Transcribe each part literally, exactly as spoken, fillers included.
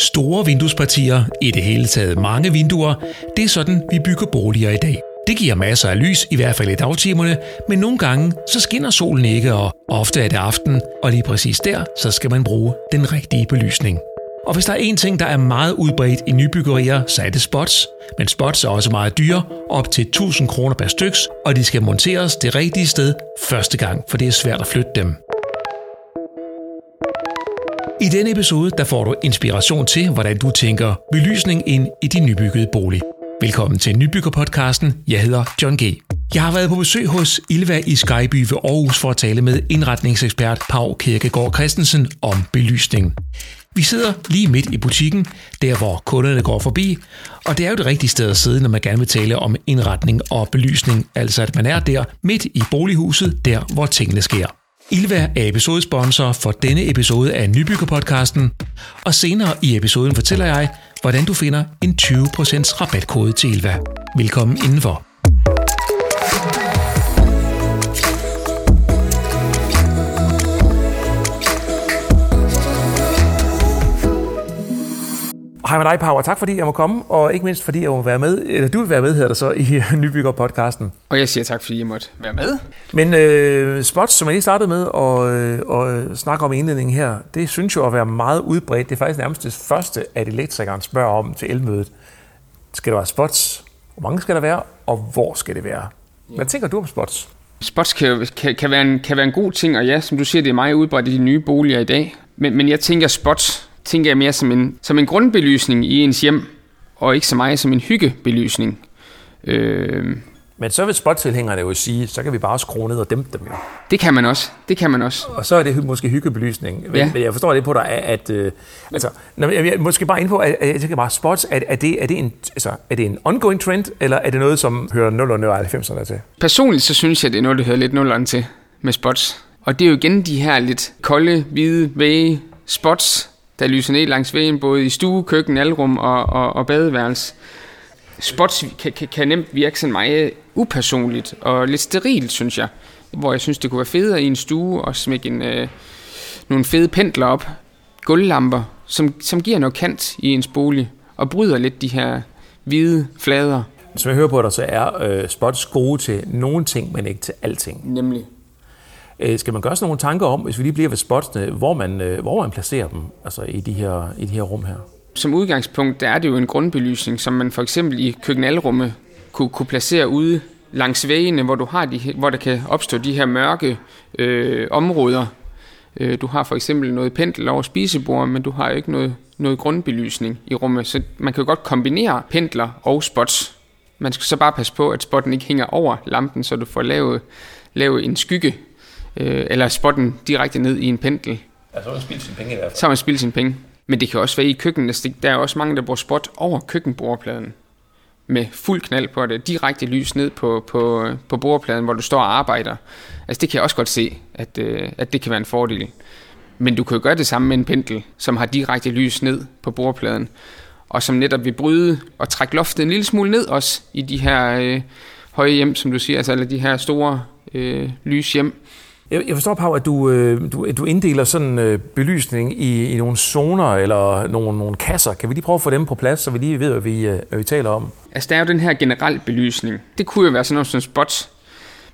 Store vinduespartier, i det hele taget mange vinduer, det er sådan, vi bygger boliger i dag. Det giver masser af lys, i hvert fald i dagtimerne, men nogle gange, så skinner solen ikke, og ofte er det aften, og lige præcis der, så skal man bruge den rigtige belysning. Og hvis der er en ting, der er meget udbredt i nybyggerier, så er det spots. Men spots er også meget dyre, op til tusind kroner per styks, og de skal monteres det rigtige sted første gang, for det er svært at flytte dem. I denne episode, der får du inspiration til, hvordan du tænker belysning ind i din nybyggede bolig. Velkommen til Nybyggerpodcasten. Jeg hedder John G. Jeg har været på besøg hos ILVA i Skyby ved Aarhus for at tale med indretningsekspert Pau Kirkegaard Christensen om belysning. Vi sidder lige midt i butikken, der hvor kunderne går forbi, og det er jo det rigtige sted at sidde, når man gerne vil tale om indretning og belysning, altså at man er der midt i bolighuset, der hvor tingene sker. ILVA er episodesponsor for denne episode af Nybyggerpodcasten, og senere i episoden fortæller jeg, hvordan du finder en tyve procent rabatkode til ILVA. Velkommen indenfor. Hej med dig, Pau, og tak fordi jeg må komme, og ikke mindst fordi jeg må være med, eller du vil være med, hedder det så, i Nybyggerpodcasten. Og jeg siger tak, fordi jeg måtte være med. Men øh, spots, som jeg lige startede med at øh, snakke om i indledningen her, det synes jo at være meget udbredt. Det er faktisk nærmest det første, at elektrikeren spørger om til elmødet. Skal der være spots? Hvor mange skal der være? Og hvor skal det være? Yeah. Hvad tænker du om spots? Spots kan, kan, kan, være en, kan være en god ting, og ja, som du siger, det er meget udbredt i de nye boliger i dag. Men, men jeg tænker spots... tænker jeg mere som en, som en grundbelysning i ens hjem, og ikke så meget som en hyggebelysning. Øh... Men så vil spottilhængerne jo sige, så kan vi bare skrue ned og dæmpe dem. Det kan man også, det kan man også. Og så er det måske hyggebelysning. Ja. Men jeg forstår det på dig, at... Øh, altså, jeg måske bare ind på, at jeg tænker bare, spots, er, er, det, er, det en, altså, er det en ongoing trend, eller er det noget, som hører nullerne og halvfemserne til? Personligt så synes jeg, det er noget, der hører lidt nullerne til med spots. Og det er jo igen de her lidt kolde, hvide, væge spots, der lyser ned langs væggen, både i stue, køkken, alrum og, og, og badeværelse. Spots kan, kan, kan nemt virke sådan meget upersonligt og lidt sterilt, synes jeg. Hvor jeg synes, det kunne være federe i en stue og smække en, øh, nogle fede pendler op, gulvlamper, som, som giver noget kant i ens bolig og bryder lidt de her hvide flader. Som jeg hører på dig, så er øh, spots gode til nogle ting, men ikke til alting. Nemlig. Skal man gøre sådan nogle tanker om, hvis vi lige bliver ved spotsene, hvor man, hvor man placerer dem altså i, de her, i de her rum her? Som udgangspunkt der er det jo en grundbelysning, som man for eksempel i køkkenalrummet kunne, kunne placere ude langs væggene, hvor, du har de, hvor der kan opstå de her mørke øh, områder. Du har for eksempel noget pendel over spisebordet, men du har jo ikke noget, noget grundbelysning i rummet. Så man kan jo godt kombinere pendler og spots. Man skal så bare passe på, at spotten ikke hænger over lampen, så du får lavet, lavet en skygge. Eller spotten direkte ned i en pendel. Ja, så har man spildt sine penge i hvert fald. Så har man spildt sine penge. Men det kan også være i køkkenet. Der er også mange, der bruger spot over køkkenbordpladen. Med fuld knald på det. Direkte lys ned på, på, på bordpladen, hvor du står og arbejder. Altså det kan jeg også godt se, at, at det kan være en fordel. Men du kan jo gøre det samme med en pendel, som har direkte lys ned på bordpladen. Og som netop vil bryde og trække loftet en lille smule ned også i de her øh, høje hjem, som du siger. Altså alle de her store øh, lys hjem. Jeg forstår, Pau, at du, du, du inddeler sådan belysning i, i nogle zoner eller nogle, nogle kasser. Kan vi lige prøve at få dem på plads, så vi lige ved, hvad vi, hvad vi taler om? Altså, der er jo den her generel belysning. Det kunne jo være sådan noget som spots,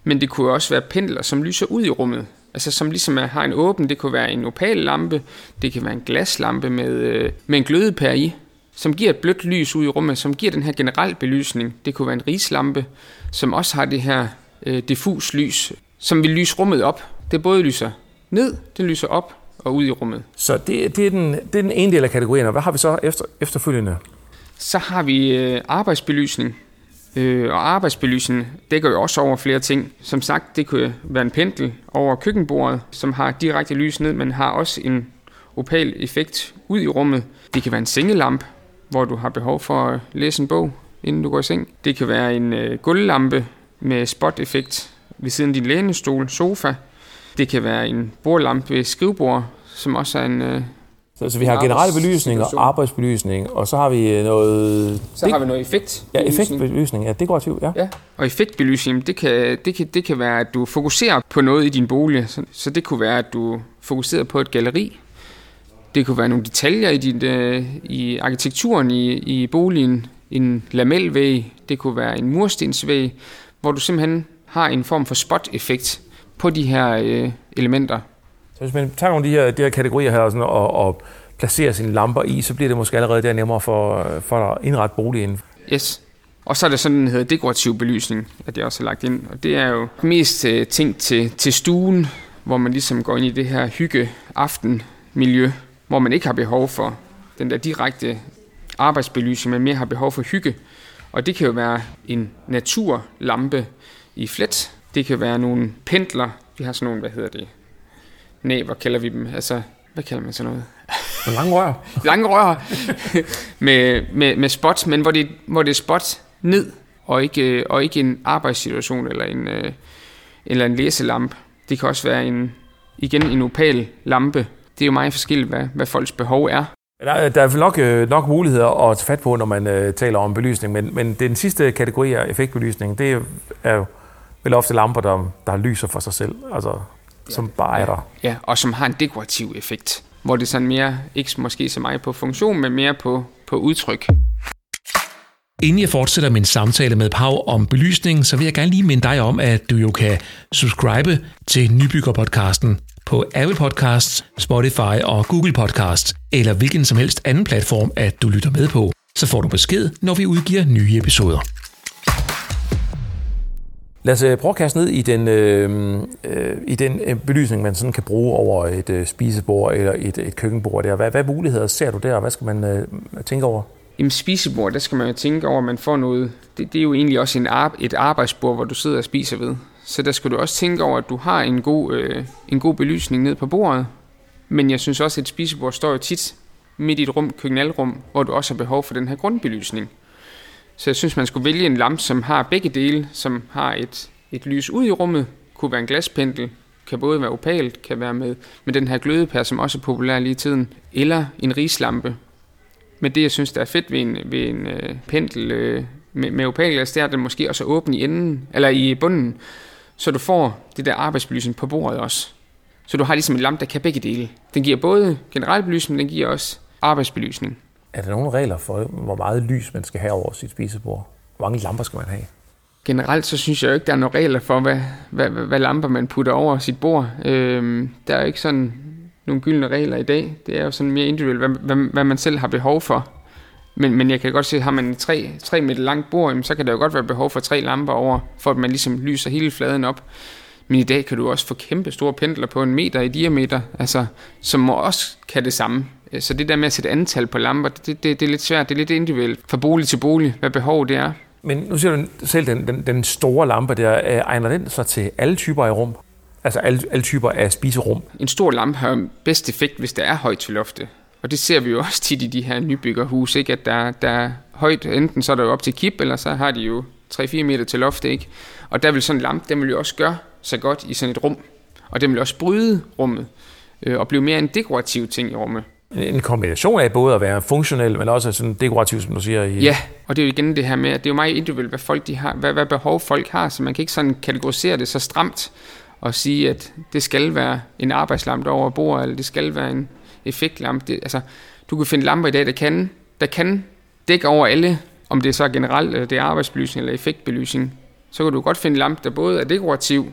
men det kunne også være pendler, som lyser ud i rummet. Altså, som ligesom har en åben, det kunne være en opallampe, det kan være en glaslampe med, med en glødepære i, som giver et blødt lys ud i rummet, som giver den her generel belysning. Det kunne være en rislampe, som også har det her øh, diffus lys, som vil lyse rummet op. Det både lyser ned, det lyser op og ud i rummet. Så det, det, er, den, det er den ene del af kategorien, og hvad har vi så efter, efterfølgende? Så har vi øh, arbejdsbelysning, øh, og arbejdsbelysning dækker jo også over flere ting. Som sagt, det kunne være en pendel over køkkenbordet, som har direkte lys ned, men har også en opal effekt ud i rummet. Det kan være en sengelamp, hvor du har behov for at læse en bog, inden du går i seng. Det kan være en øh, gulvlampe med spot-effekt ved siden af din lænestol, sofa. Det kan være en bordlampe ved skrivebord, som også er en... Øh, så, så vi har generelle belysning og arbejdsbelysning, og så har vi noget... Så det, har vi noget effekt. Ja, effektbelysning. Ja, dekorativ, ja. ja. Og effektbelysning, det kan, det, kan, det kan være, at du fokuserer på noget i din bolig. Så, så det kunne være, at du fokuserer på et galleri. Det kunne være nogle detaljer i, dit, øh, i arkitekturen i, i boligen. En lamelvæg, det kunne være en murstensvæg, hvor du simpelthen har en form for spot-effekt på de her øh, elementer. Så hvis man tager nogle af de her, de her kategorier her og, sådan, og, og placerer sine lamper i, så bliver det måske allerede der nemmere for, for at indrette boligen. Yes. Og så er der sådan en hedder dekorativ belysning, at jeg også har lagt ind. Og det er jo mest øh, tænkt til, til stuen, hvor man ligesom går ind i det her hygge-aften-miljø, hvor man ikke har behov for den der direkte arbejdsbelysning, men mere har behov for hygge. Og det kan jo være en naturlampe i flet. Det kan være nogle pendler. Vi har sådan nogle, hvad hedder det? Næver kalder vi dem. Altså, hvad kalder man sådan noget? Lange rør. Lange rør. med, med, med spot, men hvor det, hvor det er spot ned, og ikke, og ikke en arbejdssituation eller en, eller en læselampe. Det kan også være en, igen en opal lampe. Det er jo meget forskelligt, hvad, hvad folks behov er. Der, der er nok, øh, nok muligheder at tage fat på, når man øh, taler om belysning, men, men den sidste kategori af effektbelysning, det er jo vel ofte lamper, der, der lyser for sig selv, altså ja, som bare er der. Ja, og som har en dekorativ effekt, hvor det sådan mere, ikke måske så meget på funktion, men mere på, på udtryk. Inden jeg fortsætter min samtale med Pau om belysning, så vil jeg gerne lige minde dig om, at du jo kan subscribe til Nybyggerpodcasten på Apple Podcasts, Spotify og Google Podcasts, eller hvilken som helst anden platform, at du lytter med på. Så får du besked, når vi udgiver nye episoder. Lad os prøve at kaste ned i den, øh, øh, i den belysning, man sådan kan bruge over et øh, spisebord eller et, et køkkenbord. Der. Hvad, hvad muligheder ser du der, og hvad skal man øh, tænke over? Jamen spisebord, der skal man jo tænke over, at man får noget. Det, det er jo egentlig også en ar- et arbejdsbord, hvor du sidder og spiser ved. Så der skal du også tænke over, at du har en god, øh, en god belysning ned på bordet. Men jeg synes også, at et spisebord står jo tit midt i et rum, køkkenalrum, hvor du også har behov for den her grundbelysning. Så jeg synes, man skulle vælge en lampe, som har begge dele, som har et, et lys ud i rummet, kunne være en glaspendel, kan både være opalt, kan være med, med den her glødepære, som også er populær lige i tiden, eller en rislampe. Men det, jeg synes, der er fedt ved en, ved en øh, pendel øh, med, med opalglas, det er, at den måske også er åben i enden, eller i bunden, så du får det der arbejdsbelysning på bordet også. Så du har ligesom en lampe, der kan begge dele. Den giver både generel belysning, men den giver også arbejdsbelysning. Er der nogle regler for, hvor meget lys man skal have over sit spisebord? Hvor mange lamper skal man have? Generelt så synes jeg jo ikke, der er nogle regler for, hvad, hvad, hvad lamper man putter over sit bord. Øhm, der er jo ikke sådan nogle gyldne regler i dag. Det er jo sådan mere individuelt, hvad, hvad, hvad man selv har behov for. Men, men jeg kan godt se, at har man et tre, tre meter langt bord, så kan der jo godt være behov for tre lamper over, for at man ligesom lyser hele fladen op. Men i dag kan du også få kæmpe store pendler på en meter i diameter, altså, som også kan det samme. Så det der med at sætte antal på lamper, det, det, det er lidt svært, det er lidt individuelt fra bolig til bolig, hvad behov det er. Men nu siger du selv, den, den, den store lampe der, øh, egner den sig til alle typer i rum? Altså alle, alle typer af spiserum? En stor lampe har bedst effekt, hvis der er højt til loftet. Og det ser vi jo også tit i de her nybyggerhuse, ikke? At der, der er højt, enten så er der jo op til kip, eller så har de jo tre til fire meter til loftet, ikke? Og der vil sådan en lampe, den vil jo også gøre sig godt i sådan et rum. Og den vil også bryde rummet, øh, og blive mere en dekorativ ting i rummet. En kombination af både at være funktionel, men også sådan dekorativ, som du siger. I... Ja, og det er jo igen det her med, at det er jo meget individuelt, hvad, folk de har, hvad, hvad behov folk har, så man kan ikke sådan kategorisere det så stramt og sige, at det skal være en arbejdslampe over bordet, eller det skal være en effektlampe. Det, altså, du kan finde lamper i dag, der kan, der kan dække over alle, om det er så generelt, eller det er arbejdsbelysning eller effektbelysning. Så kan du godt finde lamper, der både er dekorativ,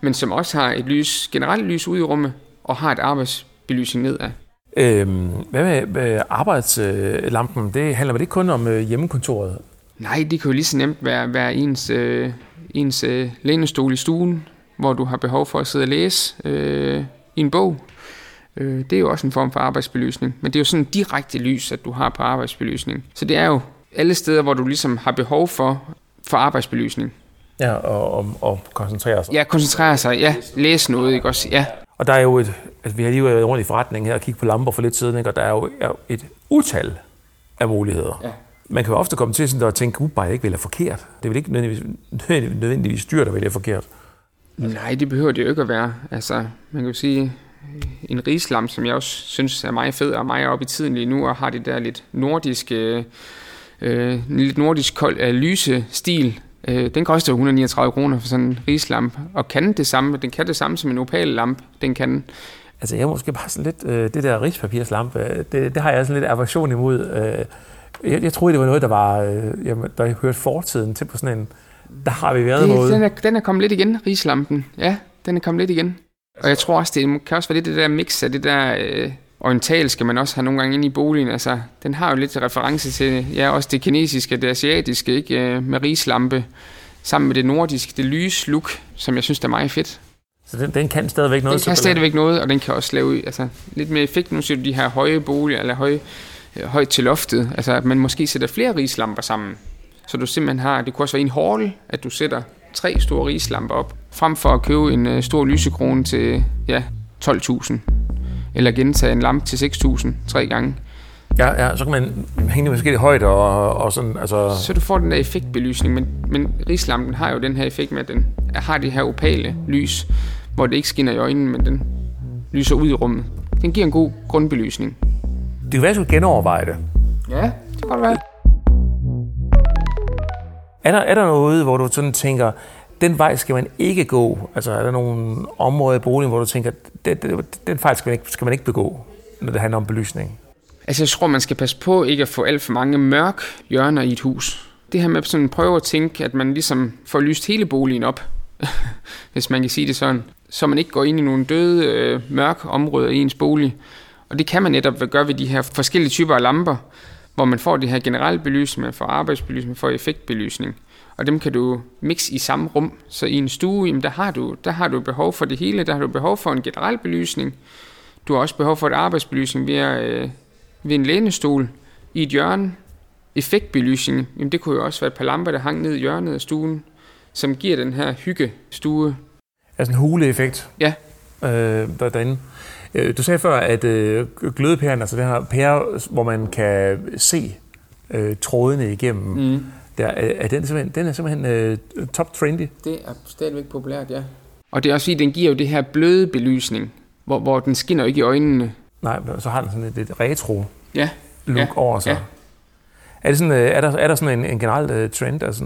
men som også har et lys, generelt lys ude i rummet, og har et arbejdsbelysning nedad. Øhm, hvad med arbejdslampen? Det handler vel ikke kun om hjemmekontoret? Nej, det kan jo lige så nemt være, være ens, øh, ens øh, lænestol i stuen, hvor du har behov for at sidde og læse øh, i en bog. Øh, det er jo også en form for arbejdsbelysning, men det er jo sådan en direkte lys, at du har på arbejdsbelysning. Så det er jo alle steder, hvor du ligesom har behov for, for arbejdsbelysning. Ja, og, og, og koncentrere sig. Ja, koncentrere sig, ja. Læse noget, ikke også? Ja. Og der er jo et, altså vi har lige været rundt i forretningen her og kigge på lamper for lidt siden, ikke? Og der er jo et utal af muligheder. Ja. Man kan jo ofte komme til sådan at tænke, uh, bare jeg ikke vælger forkert. Det vil ikke nødvendigvis, nødvendigvis dyrt at vælge forkert. Nej, det behøver det jo ikke at være. Altså, man kan jo sige, en rislamp, som jeg også synes er meget fed og meget oppe i tiden lige nu, og har det der lidt nordiske, øh, lidt nordisk kold, øh, lyse stil, den koster et hundrede og niogtredive kroner for sådan en rislampe, og kan det samme, den kan det samme som en opallampe, den kan. Altså jeg er måske bare sådan lidt, øh, det der rispapirslampe, det, det har jeg sådan lidt aversion imod. Øh, jeg, jeg troede, det var noget, der var, øh, jamen, der hørte fortiden til på sådan en, der har vi været noget. Den er, den er kommet lidt igen, rislampen. Ja, den er kommet lidt igen. Og jeg tror også, det kan også være lidt det der mix af det der øh, orientalske, man også har nogle gange inde i boligen. Altså, den har jo lidt reference til, ja, også det kinesiske, det asiatiske, ikke? Med rislampe, sammen med det nordiske, det lyse look, som jeg synes, der er meget fedt. Så den, den kan stadigvæk noget? Den kan stadigvæk noget, og den kan også lave altså, lidt mere effekt. Nu ser du de her høje boliger, eller høje, øh, højt til loftet. Altså, at man måske sætter flere rislamper sammen. Så du simpelthen har, det kunne også være en hall, at du sætter tre store rislamper op, frem for at købe en øh, stor lysekrone til ja, tolv tusind, eller gentage en lampe til seks tusind tre gange. Ja, ja, så kan man hænge måske lidt højt og, og sådan, altså... Så du får den der effektbelysning, men, men rislampen har jo den her effekt med, at den har det her opale lys, hvor det ikke skinner i øjnene, men den lyser ud i rummet. Den giver en god grundbelysning. Det kan være, at du skal genoverveje det. Ja, det kan godt være. Er der, er der noget, hvor du sådan tænker, den vej skal man ikke gå? Altså er der nogle områder i boligen, hvor du tænker, den, den, den fejl skal man, ikke, skal man ikke begå, når det handler om belysning? Altså jeg tror, man skal passe på ikke at få alt for mange mørke hjørner i et hus. Det her med sådan at prøve at tænke, at man ligesom får lyst hele boligen op, hvis man kan sige det sådan, så man ikke går ind i nogle døde, øh, mørke områder i ens bolig. Og det kan man netop gøre ved de her forskellige typer af lamper, hvor man får det her generelle belysning, man får arbejdsbelysning, man får effektbelysning. Og dem kan du mixe i samme rum. Så i en stue, jamen der, har du, der har du behov for det hele, der har du behov for en generel belysning. Du har også behov for et arbejdsbelysning via, øh, ved en lænestol i et hjørne. Effektbelysning, jamen det kunne jo også være et par lamper, der hang ned i hjørnet af stuen, som giver den her hyggestue. Altså en huleeffekt, ja. øh, der derinde. Du sagde før, at øh, glødepæren, altså den her pære, hvor man kan se øh, trådene igennem, mm. der, er den, simpelthen, den er simpelthen øh, top trendy. Det er stadigvæk populært, ja. Og det er også fordi, den giver jo det her bløde belysning, hvor, hvor den skinner ikke i øjnene. Nej, så har den sådan et, et retro-look ja. Ja. Over sig. Ja. Er, det sådan, er, der, er der sådan en, en generel trend, altså,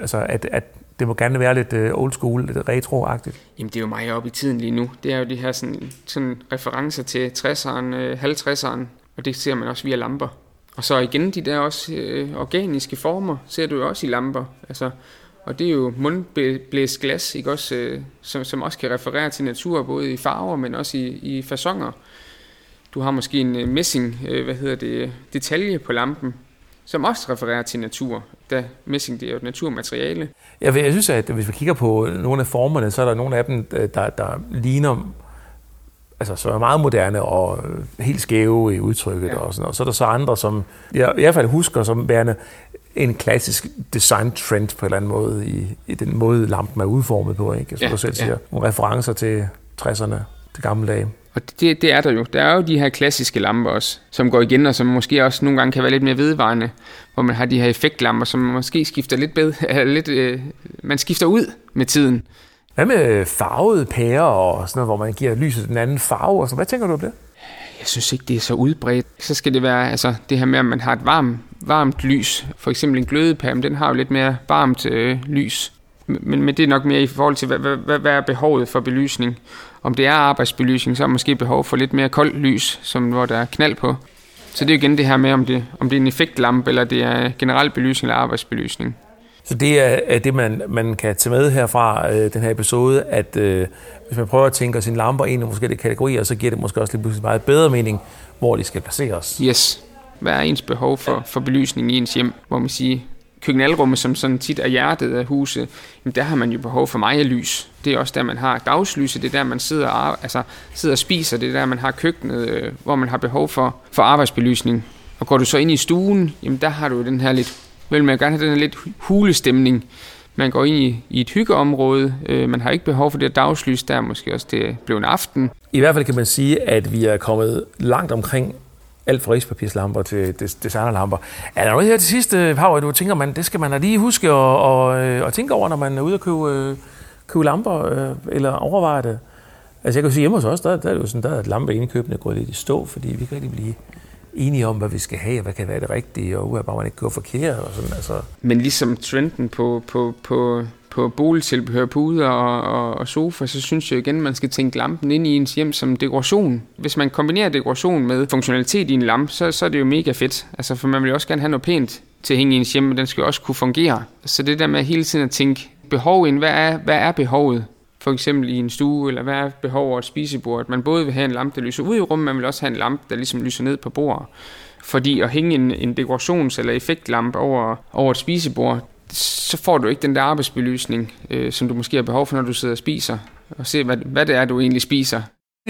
altså at, at det må gerne være lidt old school, lidt retro-agtigt? Jamen, det er jo meget oppe i tiden lige nu. Det er jo de her sådan, sådan referencer til tresserne, halvtredserne, og det ser man også via lamper. Og så igen de der også øh, organiske former, ser du jo også i lamper. Altså, og det er jo mundblæst glas, ikke også, øh, som, som også kan referere til natur, både i farver, men også i, i faconer. Du har måske en messing, øh, hvad hedder det, detalje på lampen, som også refererer til natur, da messing det er jo et naturmateriale. Jeg, jeg synes, at hvis vi kigger på nogle af formerne, så er der nogle af dem, der, der ligner, altså så er meget moderne og helt skæve i udtrykket, ja. Og sådan noget. Så er der så andre, som jeg i hvert fald husker som værende en klassisk design-trend på en eller anden måde, i, i den måde lampen er udformet på, ikke? Som ja, du selv siger, ja. Nogle referencer til tresserne, til gamle dage. Og det, det er der jo. Der er jo de her klassiske lamper også, som går igen, og som måske også nogle gange kan være lidt mere vedvarende, hvor man har de her effektlamper, som måske skifter lidt bedre, lidt, øh, man skifter ud med tiden. Hvad med farvede pærer og sådan noget, hvor man giver lyset den anden farve og sådan? Hvad tænker du om det? Jeg synes ikke, det er så udbredt. Så skal det være altså, det her med, at man har et varmt, varmt lys. For eksempel en glødepære, den har jo lidt mere varmt øh, lys. Men, men det er nok mere i forhold til, hvad, hvad, hvad er behovet for belysning? Om det er arbejdsbelysning, så er måske behov for lidt mere koldt lys, som, hvor der er knald på. Så det er jo igen det her med, om det, om det er en effektlampe, eller det er generel belysning eller arbejdsbelysning. Så det er det, man, man kan tage med herfra, øh, den her episode, at øh, hvis man prøver at tænke sine lamper ind i forskellige kategorier, så giver det måske også lidt meget bedre mening, hvor de skal placeres. Yes. Hvad er ens behov for, for belysning i ens hjem, hvor man siger... Køkkenalrummet, som sådan tit er hjertet af huset, der har man jo behov for meget lys. Det er også der, man har dagslyset, det er der, man sidder og, altså, sidder og spiser, det er der, man har køkkenet, hvor man har behov for, for arbejdsbelysning. Og går du så ind i stuen, jamen der har du den her lidt, vel, man kan gerne have den her lidt hulestemning. Man går ind i, i et hyggeområde, man har ikke behov for det dagslys, der er måske også det blev en aften. I hvert fald kan man sige, at vi er kommet langt omkring alt fra rispapirslamper til designerlamper. Er der noget her til sidste, Pau, du tænker, man, det skal man lige huske og, og, og tænke over, når man er ude og købe, købe lamper eller overveje det? Altså jeg kan jo sige, hjemme hos os, der, der er det jo sådan, der er et lampeindkøbende gået lidt i stå, fordi vi kan ikke blive enige om, hvad vi skal have, og hvad kan være det rigtige, og uha, bare man ikke køber forkert og sådan, altså. Men ligesom trenden på, på, på, på boligtilbehør, puder og, og, og sofa, så synes jeg igen, man skal tænke lampen ind i ens hjem som dekoration. Hvis man kombinerer dekoration med funktionalitet i en lampe, så, så er det jo mega fedt. Altså, for man vil jo også gerne have noget pænt til at hænge i ens hjem, men den skal jo også kunne fungere. Så det der med hele tiden at tænke behov ind, hvad er, hvad er behovet? For eksempel i en stue, eller hvad er behov over et spisebord? At man både vil have en lampe, der lyser ud i rummet, man vil også have en lampe, der ligesom lyser ned på bordet. Fordi at hænge en, en dekorations- eller effektlampe over, over et spisebord, så får du ikke den der arbejdsbelysning, øh, som du måske har behov for, når du sidder og spiser, og se, hvad, hvad det er, du egentlig spiser.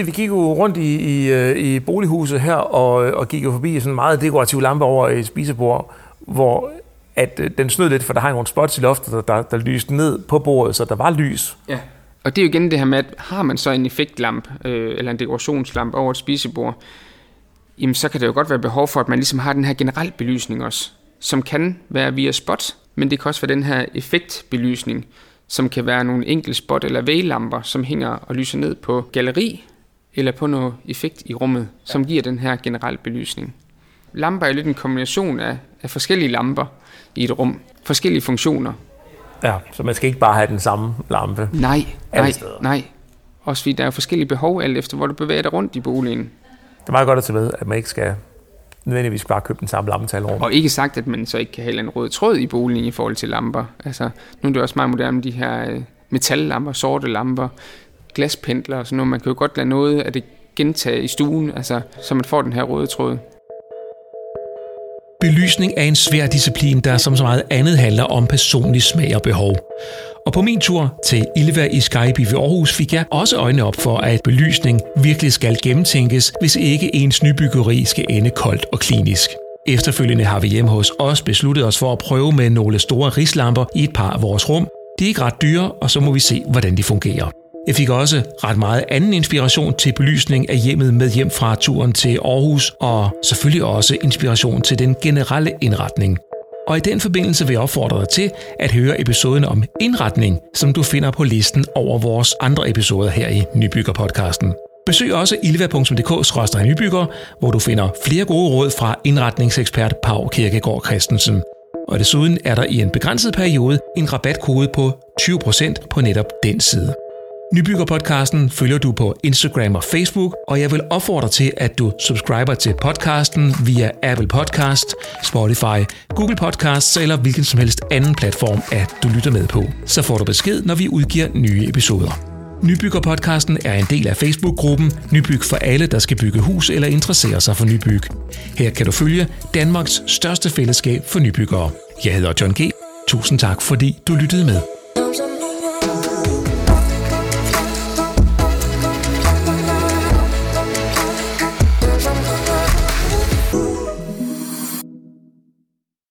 Vi gik jo rundt i, i, i bolighuset her, og, og gik jo forbi sådan en meget dekorativ lampe over et spisebord, hvor at, øh, den snød lidt, for der hang nogle spots i loftet, der, der, der lyste ned på bordet, så der var lys. Ja. Og det er jo igen det her med, at har man så en effektlamp, øh, eller en dekorationslamp over et spisebord, jamen så kan det jo godt være behov for, at man ligesom har den her generel belysning også, som kan være via spot, men det kan også være den her effektbelysning, som kan være nogle enkelte spot- eller væglamper, som hænger og lyser ned på galleri, eller på noget effekt i rummet, som giver den her generelle belysning. Lamper er lidt en kombination af, af forskellige lamper i et rum, forskellige funktioner. Ja, så man skal ikke bare have den samme lampe. Nej, nej, nej. Også fordi der er forskellige behov alt efter, hvor du bevæger dig rundt i boligen. Det er meget godt at tage med, at man ikke skal nødvendigvis bare købe den samme lampe til alle rum. Og ikke sagt, at man så ikke kan have en rød tråd i boligen i forhold til lamper. Altså, nu er det også meget moderne med de her metallamper, sorte lamper, glaspendler og sådan noget. Man kan jo godt lade noget af det gentage i stuen, altså, så man får den her røde tråd. Belysning er en svær disciplin, der som så meget andet handler om personlig smag og behov. Og på min tur til ILVA i Skyby ved Aarhus fik jeg også øjnene op for, at belysning virkelig skal gennemtænkes, hvis ikke ens nybyggeri skal ende koldt og klinisk. Efterfølgende har vi hjemme hos os besluttet os for at prøve med nogle store rislamper i et par af vores rum. De er ikke ret dyre, og så må vi se, hvordan de fungerer. Jeg fik også ret meget anden inspiration til belysning af hjemmet med hjem fra turen til Aarhus, og selvfølgelig også inspiration til den generelle indretning. Og i den forbindelse vil jeg opfordre dig til at høre episoden om indretning, som du finder på listen over vores andre episoder her i Nybyggerpodcasten. Besøg også ilva punktum dk bindestreg nybygger, hvor du finder flere gode råd fra indretningsekspert Pau Kirkegaard Christensen. Og desuden er der i en begrænset periode en rabatkode på tyve procent på netop den side. Nybyggerpodcasten følger du på Instagram og Facebook, og jeg vil opfordre til, at du subscriber til podcasten via Apple Podcasts, Spotify, Google Podcasts eller hvilken som helst anden platform, at du lytter med på. Så får du besked, når vi udgiver nye episoder. Nybyggerpodcasten er en del af Facebook-gruppen Nybyg for alle, der skal bygge hus eller interessere sig for nybyg. Her kan du følge Danmarks største fællesskab for nybyggere. Jeg hedder John G. Tusind tak, fordi du lyttede med.